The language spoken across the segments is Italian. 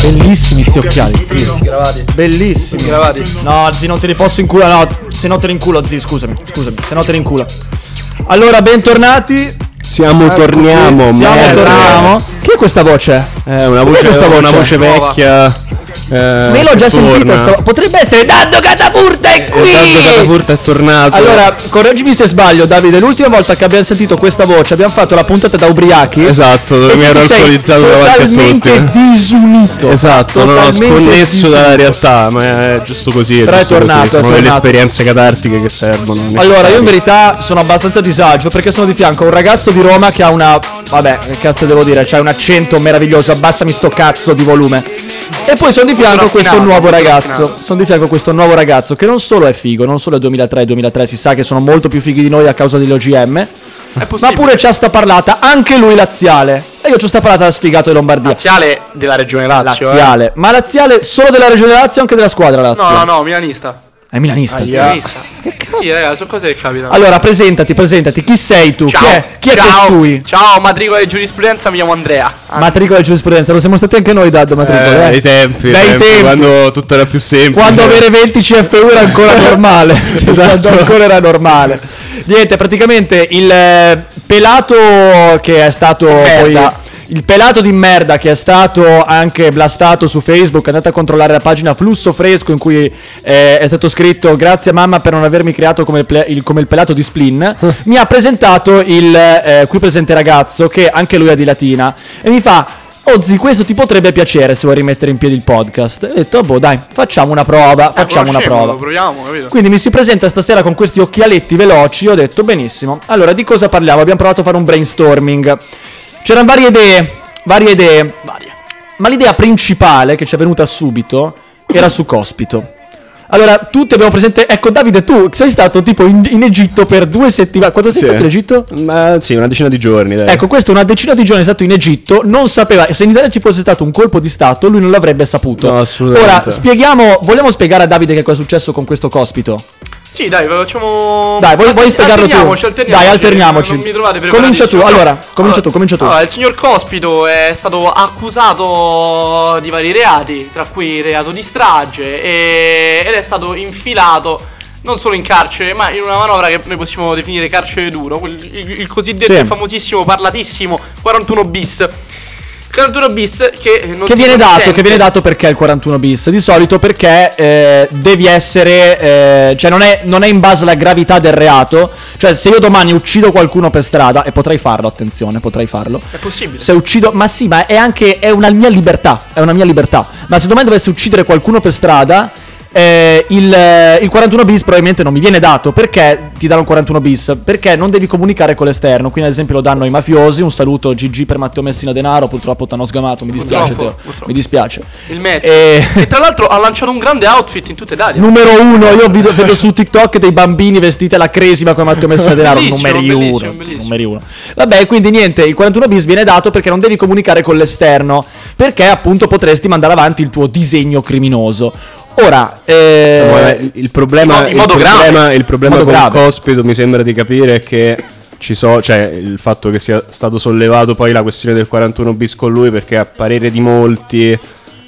Bellissimi sti occhiali, zio. Bellissimi gravati. No, zio, non te li posso in culo. No, se no te li in culo, zio, scusami, se no te li in culo. Allora, bentornati. Siamo tornati. Che è questa voce? Una voce, una voce vecchia. Me l'ho già sentita potrebbe essere Dando Catapurta è qui! Dando Catapurta è tornato. Allora, correggimi se sbaglio, Davide. L'ultima volta che abbiamo sentito questa voce abbiamo fatto la puntata da ubriachi. Esatto, dove mi ero alcolizzato davanti a tutti. Disunito. Esatto, totalmente sconnesso dalla realtà. Ma è giusto così. Però è tornato. Sono delle esperienze catartiche che servono. Allora, io in verità sono abbastanza a disagio perché sono di fianco a un ragazzo di Roma che ha una... Vabbè, che cazzo devo dire? C'ha un accento meraviglioso. Abbassami sto cazzo di volume. E poi sono di fianco a questo nuovo ragazzo. Sono di fianco a questo nuovo ragazzo che non solo è figo, non solo è 2003, si sa che sono molto più fighi di noi a causa dell'OGM, ma pure c'ha sta parlata, anche lui laziale. E io c'ho sta parlata da sfigato di Lombardia. Laziale della regione Lazio. Laziale. Ma laziale solo della regione Lazio o anche della squadra Lazio? No, milanista. È milanista. Che cazzo? Sì, raga, sono cose che capitano. Allora, presentati. Chi sei tu? Ciao. Chi è costui? Ciao, matricola di giurisprudenza, mi chiamo Andrea. Matricola di giurisprudenza, lo siamo stati anche noi, Dado, matricola. Dai tempi, quando tutto era più semplice. Quando avere 20 CFU era ancora normale. Esatto. Ancora era normale. Niente, praticamente il pelato che è stato poi... Il pelato di merda che è stato anche blastato su Facebook, andate a controllare la pagina Flusso Fresco in cui è stato scritto grazie mamma per non avermi creato come il pelato di Splin, mi ha presentato il qui presente ragazzo che anche lui è di Latina e mi fa Ozzy, questo ti potrebbe piacere se vuoi rimettere in piedi il podcast. E ho detto, boh, dai, facciamo una prova. Proviamo, capito? Quindi mi si presenta stasera con questi occhialetti veloci, ho detto, benissimo. Allora, di cosa parliamo? Abbiamo provato a fare un brainstorming. C'erano varie idee, ma l'idea principale che ci è venuta subito era su Cospito. Allora, tutti abbiamo presente... Ecco, Davide, tu sei stato tipo in Egitto per 2 settimane. Quanto sei stato in Egitto? Ma sì, una decina di giorni, dai. Ecco, questo una decina di giorni è stato in Egitto. Non sapeva... Se in Italia ci fosse stato un colpo di stato, lui non l'avrebbe saputo. No, assolutamente. Ora, vogliamo spiegare a Davide che cosa è successo con questo Cospito? Sì, dai, facciamo... Dai, vuoi spiegarlo tu? Alterniamoci. Non mi trovate preparatissimo. Comincia tu. Allora, il signor Cospito è stato accusato di vari reati, tra cui il reato di strage ed è stato infilato non solo in carcere, ma in una manovra che noi possiamo definire carcere duro, il cosiddetto famosissimo, parlatissimo 41 bis. 41 bis che viene dato perché il 41 bis? Di solito perché devi essere cioè non è in base alla gravità del reato. Cioè se io domani uccido qualcuno per strada, e potrei farlo, attenzione, è possibile. Se uccido, ma sì, ma è anche è una mia libertà. Ma se domani dovessi uccidere qualcuno per strada, il 41 bis probabilmente non mi viene dato. Perché ti danno il 41 bis? Perché non devi comunicare con l'esterno. Quindi ad esempio lo danno ai mafiosi. Un saluto GG per Matteo Messina Denaro. Purtroppo ti hanno sgamato, mi dispiace. Mi dispiace. Il metro che tra l'altro ha lanciato un grande outfit in tutta Italia. Numero 1. Io vedo su TikTok dei bambini vestiti alla cresima come Matteo Messina Denaro. Numeri 1. Vabbè, quindi niente, il 41 bis viene dato perché non devi comunicare con l'esterno, perché appunto potresti mandare avanti il tuo disegno criminoso. Ora, il problema con Cospito, mi sembra di capire, è che il fatto che sia stato sollevato poi la questione del 41 bis con lui, perché a parere di molti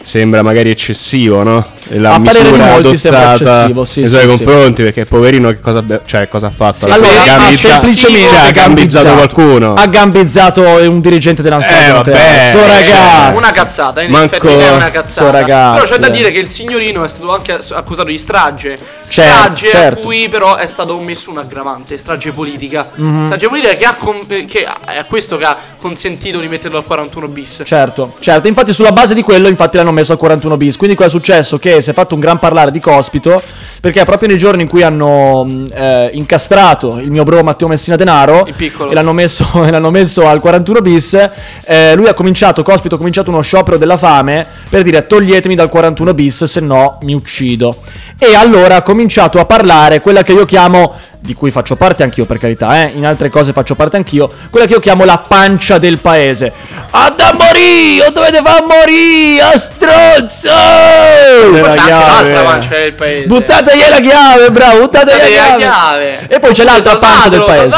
sembra magari eccessivo, no? La misura adottata nei suoi confronti, perché poverino cosa ha fatto? Sì, allora ha gambizzato qualcuno. Ha gambizzato un dirigente della nostra ragazzi. Una cazzata, in effetti è una cazzata. Però c'è da dire che il signorino è stato anche accusato di strage, certo. A cui però è stato messo un aggravante, strage politica. Mm-hmm. Strage politica che è questo che ha consentito di metterlo al 41 bis. Certo, infatti sulla base di quello infatti l'hanno messo al 41 bis. Quindi cosa è successo? Che si è fatto un gran parlare di Cospito perché proprio nei giorni in cui hanno incastrato il mio bro Matteo Messina Denaro e l'hanno messo al 41 bis, Cospito ha cominciato uno sciopero della fame per dire toglietemi dal 41 bis se no mi uccido. E allora ha cominciato a parlare quella che io chiamo, di cui faccio parte anch'io per carità, in altre cose faccio parte anch'io, quella che io chiamo la pancia del paese. A da morire, dovete far morire a strozzo! Buttategli la chiave, bravo, buttategli la chiave. E poi c'è l'altra parte del paese.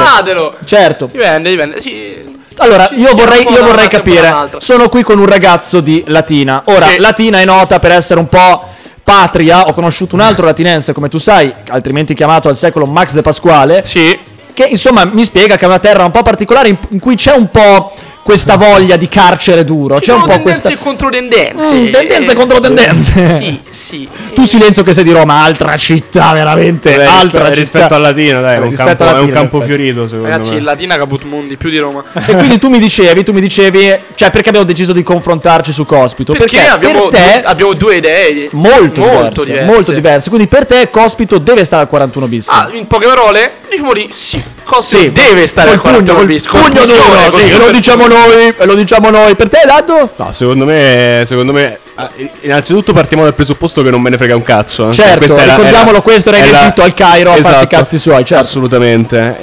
Certo. Dipende. Sì. Allora, io vorrei capire. Sono qui con un ragazzo di Latina. Ora, sì. Latina è nota per essere un po' patria. Ho conosciuto un altro latinense, come tu sai, altrimenti chiamato al secolo Max De Pasquale. Sì. Che insomma mi spiega che è una terra un po' particolare in cui c'è un po' questa voglia di carcere duro. Ci c'è sono un po' questa tendenze contro tendenze. Sì, sì. Tu Silenzio che sei di Roma, altra città veramente. Beh, altra rispetto al Latina, dai, è un campo fiorito secondo me. Ragazzi, il Latina caput mondi più di Roma. E quindi tu mi dicevi, cioè perché abbiamo deciso di confrontarci su Cospito? Perché abbiamo, per te, abbiamo due idee molto diverse. Quindi per te Cospito deve stare al 41 bis. Ah, in poche parole, diciamo lì, sì. Cospito sì, deve stare al 41 bis. Lo diciamo noi. Per te, Laddo? No, secondo me innanzitutto partiamo dal presupposto che non me ne frega un cazzo. Certo, ricordiamolo, questo era diritto al Cairo, esatto, a farsi cazzi suoi, certo. Assolutamente.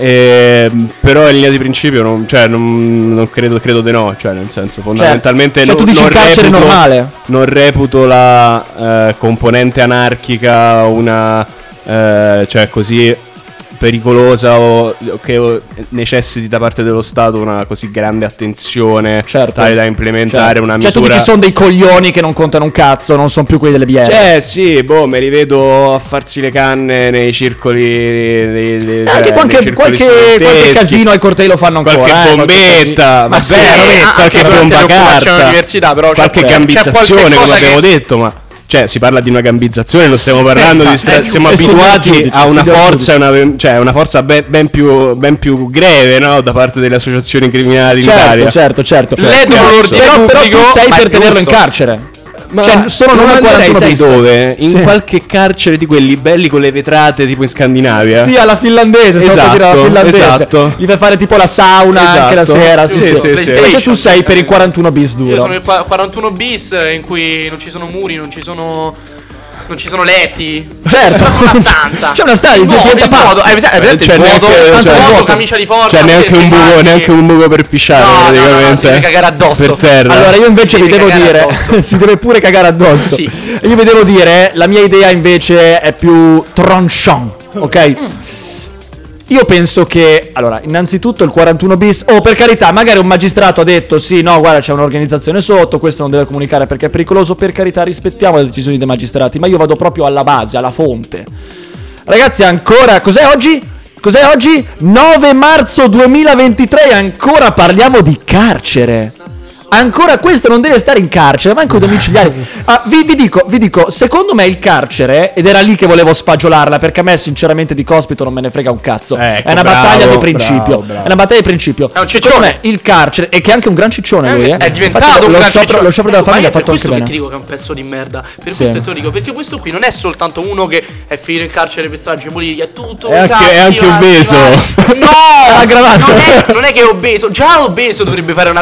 Però in linea di principio non credo di no, cioè nel senso fondamentalmente certo. Cioè, tu dici non carcere reputo, normale. Non reputo la componente anarchica una cioè così pericolosa o che necessiti da parte dello Stato una così grande attenzione, certo, tale da implementare, certo, una misura. Cioè tu dici sono dei coglioni che non contano un cazzo, non sono più quelli delle BR. Cioè sì, boh, me li vedo a farsi le canne nei circoli anche qualche casino al cortei lo fanno ancora, qualche bombetta, ma vero, qualche bomba carta all'università, però qualche gambizzazione, come abbiamo detto, ma cioè si parla di una gambizzazione, non stiamo parlando siamo abituati a una forza, ben più greve, no, da parte delle associazioni criminali, certo, in Italia. Certo. Però tu sei per tenerlo in carcere. Ma cioè, sono non sai dove? In qualche carcere di quelli belli con le vetrate, tipo in Scandinavia. Sì, alla finlandese, esatto. Li fai fare tipo la sauna, esatto, anche la sera. Sì. Perché tu sei per il 41 bis duro. Io sono il 41 bis in cui non ci sono muri, non ci sono letti. Certo. Una stanza. C'è una stanza di vuoto. Hai presente il vuoto? Vuoto, camicia di forza. Cioè neanche un buco per pisciare, praticamente. No, si deve cagare addosso. Allora io invece vi devo dire si deve pure cagare addosso. Sì. Io vi devo dire la mia idea invece è più tranchant, ok? Io penso che, allora, innanzitutto il 41 bis, per carità, magari un magistrato ha detto sì, no, guarda, c'è un'organizzazione sotto, questo non deve comunicare perché è pericoloso, per carità, rispettiamo le decisioni dei magistrati, ma io vado proprio alla base, alla fonte. Ragazzi, ancora, cos'è oggi? 9 marzo 2023, ancora parliamo di carcere. Ancora questo non deve stare in carcere, manco domiciliare. Vi dico, secondo me il carcere, ed era lì che volevo sfagiolarla, perché a me sinceramente di Cospito non me ne frega un cazzo. Ecco, è una battaglia di principio. È un ciccione. Secondo me il carcere, e che è anche un gran ciccione lui, è diventato lo sciopero della famiglia, ha fatto anche bene. Per questo che ti dico che è un pezzo di merda. Questo te lo dico, perché questo qui non è soltanto uno che è finito in carcere per strage e morire, è tutto un cazzo. È anche obeso. No, non è che è obeso, già obeso dovrebbe fare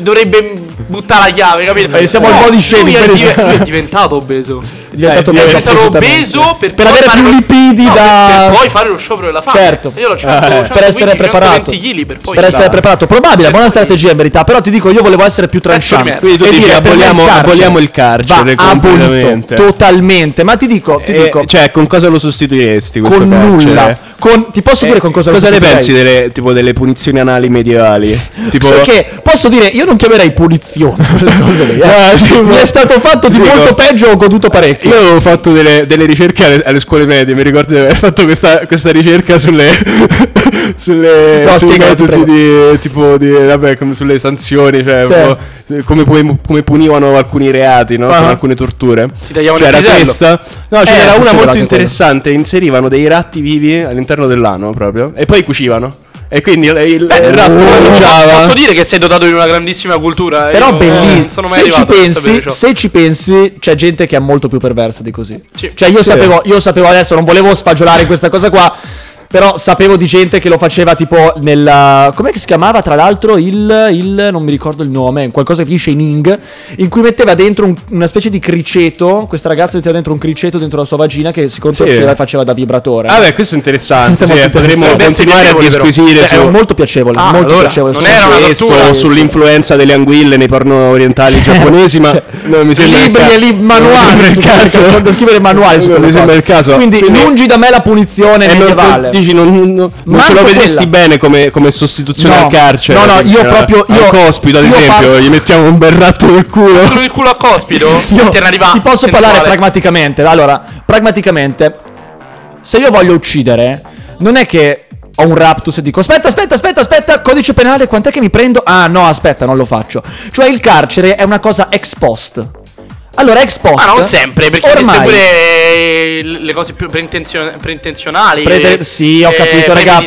dovrebbe buttare la chiave, capito? Siamo al body shaming. Lui è diventato obeso. È diventato obeso per avere più lipidi per poi fare lo sciopero della fame. Certo. Io l'ho per essere preparato. Per essere preparato. Probabile, buona strategia in verità, però ti dico io volevo essere più tranchante. Quindi tu dici aboliamo il carcere completamente. Totalmente, ma ti dico, cioè con cosa lo sostituiresti questo con carcere? Nulla. Ti posso dire con cosa? Cosa ne pensi delle punizioni anali medievali? Tipo perché posso dire io non chiamerei punizione quella cosa lì. Mi è stato fatto di molto peggio, ho goduto parecchio. Io avevo fatto delle ricerche alle scuole medie, mi ricordo di aver fatto questa ricerca sulle sanzioni, cioè sì, come punivano alcuni reati, no? Con alcune torture. C'era questa. No, c'era una molto interessante, inserivano dei ratti vivi all'interno dell'ano proprio e poi cucivano. E quindi il ratto mangiava. Posso dire che sei dotato di una grandissima cultura. Però bellissimo. Se ci pensi, c'è gente che è molto più perversa di così. Sì. Cioè io sapevo adesso, non volevo sfagiolare questa cosa qua, però sapevo di gente che lo faceva tipo nel... Com'è che si chiamava tra l'altro il non mi ricordo il nome, qualcosa che finisce in ing, in cui metteva dentro una specie di criceto, questa ragazza metteva dentro un criceto dentro la sua vagina che si contorceva e faceva da vibratore. Ah beh, questo è interessante, potremmo continuare a disquisire su... È molto piacevole, piacevole. Non era una tortura sull'influenza delle anguille nei porno orientali giapponesi, ma non mi sembra manuali, quando scrivere manuali su quello. Quindi lungi da me la punizione medievale. dici non se lo vedesti bene come sostituzione al carcere. No, io proprio io Cospito, ad esempio, gli mettiamo un bel ratto nel culo. Il culo a Cospito? Io ti posso parlare pragmaticamente. Allora, pragmaticamente, se io voglio uccidere, non è che ho un raptus e dico aspetta, codice penale, quant'è che mi prendo? Ah no, aspetta, non lo faccio. Cioè il carcere è una cosa ex post. Allora, ex post. Ma non sempre, perché esiste pure le cose più preintenzionali. Sì, ho capito, raga,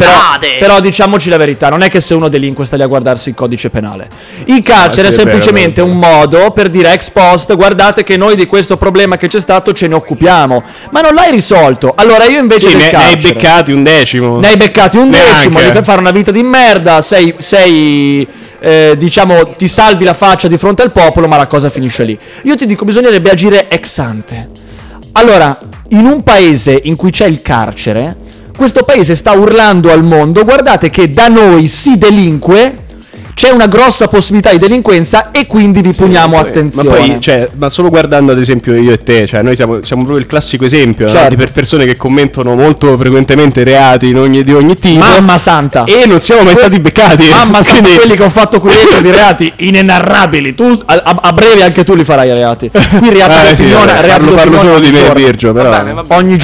però diciamoci la verità, non è che se uno delinque sta lì a guardarsi il codice penale. Il carcere è semplicemente un modo per dire ex post: guardate che noi di questo problema che c'è stato ce ne occupiamo. Ma non l'hai risolto. Allora io invece del carcere ne hai beccati un decimo. Devi fare una vita di merda, sei diciamo, ti salvi la faccia di fronte al popolo, ma la cosa finisce lì. Io ti dico, bisognerebbe agire ex ante. Allora, in un paese in cui c'è il carcere, questo paese sta urlando al mondo: guardate che da noi si delinque, c'è una grossa possibilità di delinquenza e quindi vi puniamo attenzione. Ma poi, ma solo guardando ad esempio io e te, noi siamo proprio il classico esempio, certo, di persone che commentano molto frequentemente reati di ogni tipo. Mamma santa! E non siamo mai stati beccati. Mamma santa, quindi quelli che ho fatto qui dentro di reati inenarrabili. Tu a breve anche tu li farai i reati. Qui reati d'opinione, reati d'opinione. Parlo solo di me, Virgio, però. Va bene. Ogni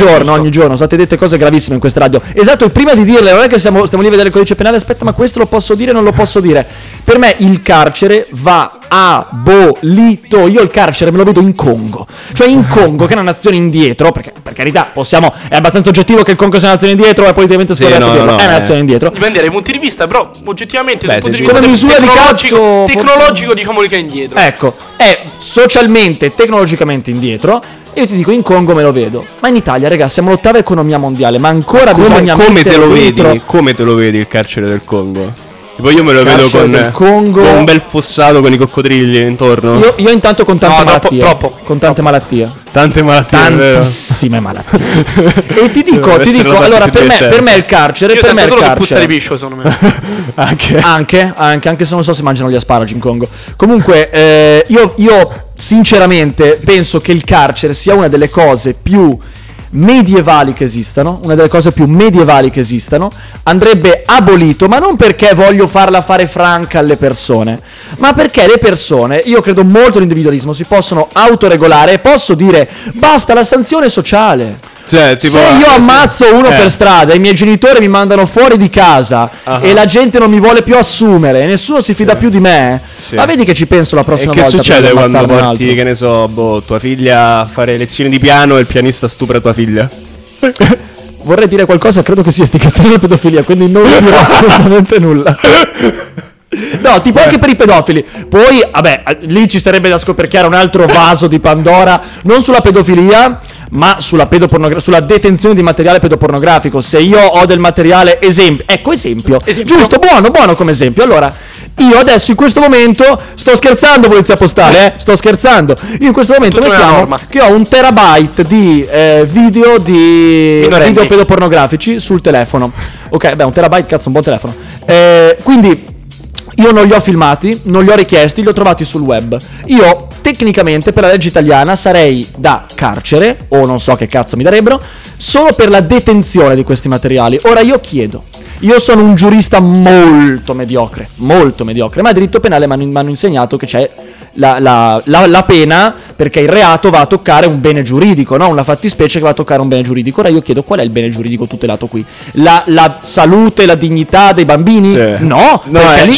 giorno, state dette cose gravissime in questa radio. Esatto, prima di dirle, non è che stiamo lì a vedere il codice penale, aspetta, ma questo lo posso dire, non lo posso dire. Per me il carcere va abolito. Io il carcere me lo vedo in Congo. Cioè in Congo, che è una nazione indietro, perché per carità possiamo, è abbastanza oggettivo che il Congo sia una nazione indietro, è politicamente scorretto, è una nazione indietro. Dipende dai punti di vista, però oggettivamente dal punto di vista tecnologico diciamo che è indietro. Ecco, è socialmente, tecnologicamente indietro. Io ti dico, in Congo me lo vedo. Ma in Italia, raga, siamo l'ottava economia mondiale, ma ancora bisogna come te lo vedi il carcere del Congo? Poi io me lo vedo con un bel fossato con i coccodrilli intorno. Io intanto con tante malattie. Tantissime malattie. E ti dico, allora per me il carcere, io per me il carcere. Io solo che puzza di piscio, secondo me. Anche se non so se mangiano gli asparagi in Congo. Comunque io sinceramente penso che il carcere sia una delle cose più medievali che esistano, andrebbe abolito, ma non perché voglio farla fare franca alle persone, ma perché le persone, io credo molto all'individualismo, si possono autoregolare e posso dire basta la sanzione sociale. Cioè, tipo, se io ammazzo uno per strada, i miei genitori mi mandano fuori di casa e la gente non mi vuole più assumere, nessuno si fida più di me, ma vedi che ci penso la prossima volta. E che succede quando porti, che ne so, tua figlia a fare lezioni di piano e il pianista stupra tua figlia? Vorrei dire qualcosa, credo che sia istigazione alla pedofilia, quindi non dirò assolutamente nulla. No, tipo anche per i pedofili. Poi, vabbè, lì ci sarebbe da scoperchiare un altro vaso di Pandora, non sulla pedofilia, ma sulla detenzione di materiale pedopornografico. Se io ho del materiale, esempio. Giusto, buono come esempio. Allora, io adesso in questo momento sto scherzando, polizia postale, Io in questo momento mettiamo che ho 1 terabyte di video di video pedopornografici sul telefono. Ok, beh, 1 terabyte, cazzo, un buon telefono. Quindi io non li ho filmati, non li ho richiesti, li ho trovati sul web. Io tecnicamente per la legge italiana sarei da carcere, o non so che cazzo mi darebbero, solo per la detenzione di questi materiali. Ora io chiedo, io sono un giurista molto mediocre, ma a diritto penale mi hanno insegnato che c'è la pena, perché il reato va a toccare un bene giuridico, no? Una fattispecie che va a toccare un bene giuridico. Ora io chiedo, qual è il bene giuridico tutelato qui? La salute, la dignità dei bambini? Sì. No, lì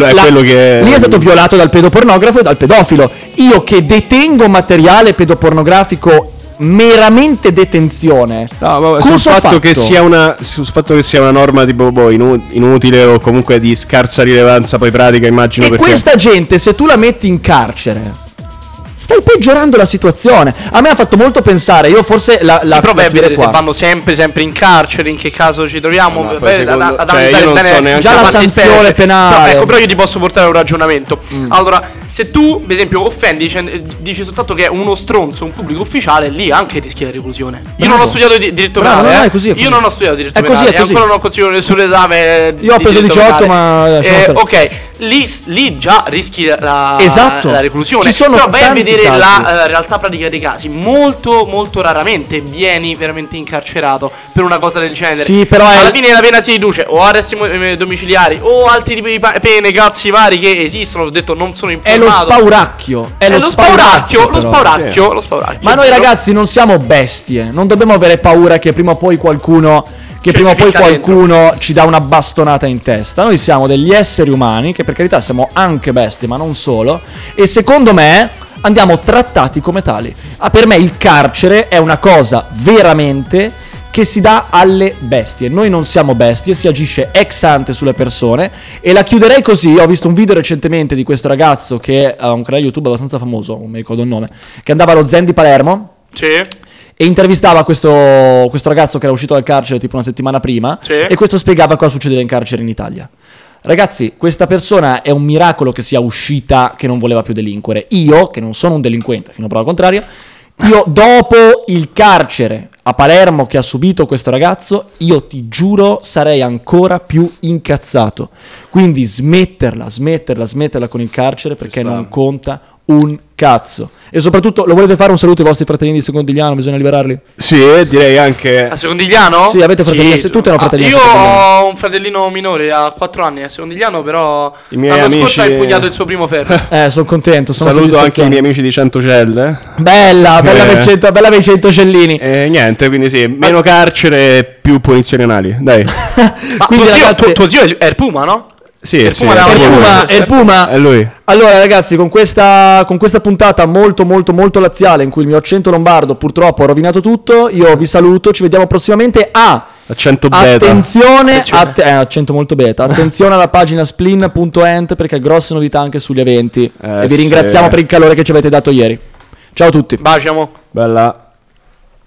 è stato violato dal pedopornografo e dal pedofilo. Io che detengo materiale pedopornografico, meramente detenzione. No, ma sul fatto che sia una norma tipo inutile o comunque di scarsa rilevanza poi pratica, immagino. E perché questa gente, se tu la metti in carcere, stai peggiorando la situazione. A me ha fatto molto pensare, io forse la però beh, vedere se vanno sempre in carcere, in che caso ci troviamo, già la sanzione penale. Ecco, però io ti posso portare un ragionamento. Allora, se tu, per esempio, offendi, dici soltanto che è uno stronzo, un pubblico ufficiale, lì anche rischia la reclusione. Io non ho studiato diritto penale. Io non ho studiato diritto penale, ancora non ho consiglio nessun esame. Io ho preso 18, ma ok. lì già rischi la reclusione. Però vai a vedere casi. La realtà pratica dei casi. Molto molto raramente vieni veramente incarcerato per una cosa del genere. Sì, però alla fine la pena si riduce o arresti domiciliari o altri tipi di pene cazzi vari che esistono. Ho detto, non sono informato. È lo spauracchio. Ma noi ragazzi non siamo bestie, non dobbiamo avere paura che prima o poi qualcuno ci dà una bastonata in testa. Noi siamo degli esseri umani che, per carità, siamo anche bestie, ma non solo. E secondo me andiamo trattati come tali. Per me il carcere è una cosa veramente che si dà alle bestie. Noi non siamo bestie, si agisce ex ante sulle persone. E la chiuderei così. Ho visto un video recentemente di questo ragazzo che ha un canale YouTube abbastanza famoso, non mi ricordo il nome, che andava allo Zen di Palermo. Sì. E intervistava questo ragazzo che era uscito dal carcere tipo una settimana prima, sì. E questo spiegava cosa succedeva in carcere in Italia. Ragazzi, questa persona è un miracolo che sia uscita, che non voleva più delinquere. Io, che non sono un delinquente, fino a prova contraria, io dopo il carcere a Palermo che ha subito questo ragazzo, io ti giuro sarei ancora più incazzato. Quindi smetterla con il carcere, perché non conta un cazzo. E soprattutto, lo volete fare un saluto ai vostri fratellini di Secondigliano? Bisogna liberarli? Sì, direi anche a Secondigliano? Sì, avete fratelli, sì. Tutti hanno fratelli. Io ho un fratellino minore a 4 anni a Secondigliano, però l'anno scorso ha impugnato il suo primo ferro. Sono contento, sono saluto anche i miei amici di Centocelle. Bella per i Centocellini. Niente, quindi sì, meno carcere, più punizionali, dai. Ma quindi tuo zio è il Puma, no? Sì, è il Puma. È lui. Allora ragazzi, con questa puntata molto molto molto laziale, in cui il mio accento lombardo purtroppo ha rovinato tutto, io vi saluto, ci vediamo prossimamente a accento beta. Accento molto beta. Attenzione alla pagina splin.ent, perché grosse novità anche sugli eventi. E vi ringraziamo per il calore che ci avete dato ieri. Ciao a tutti. Baciamo. Bella.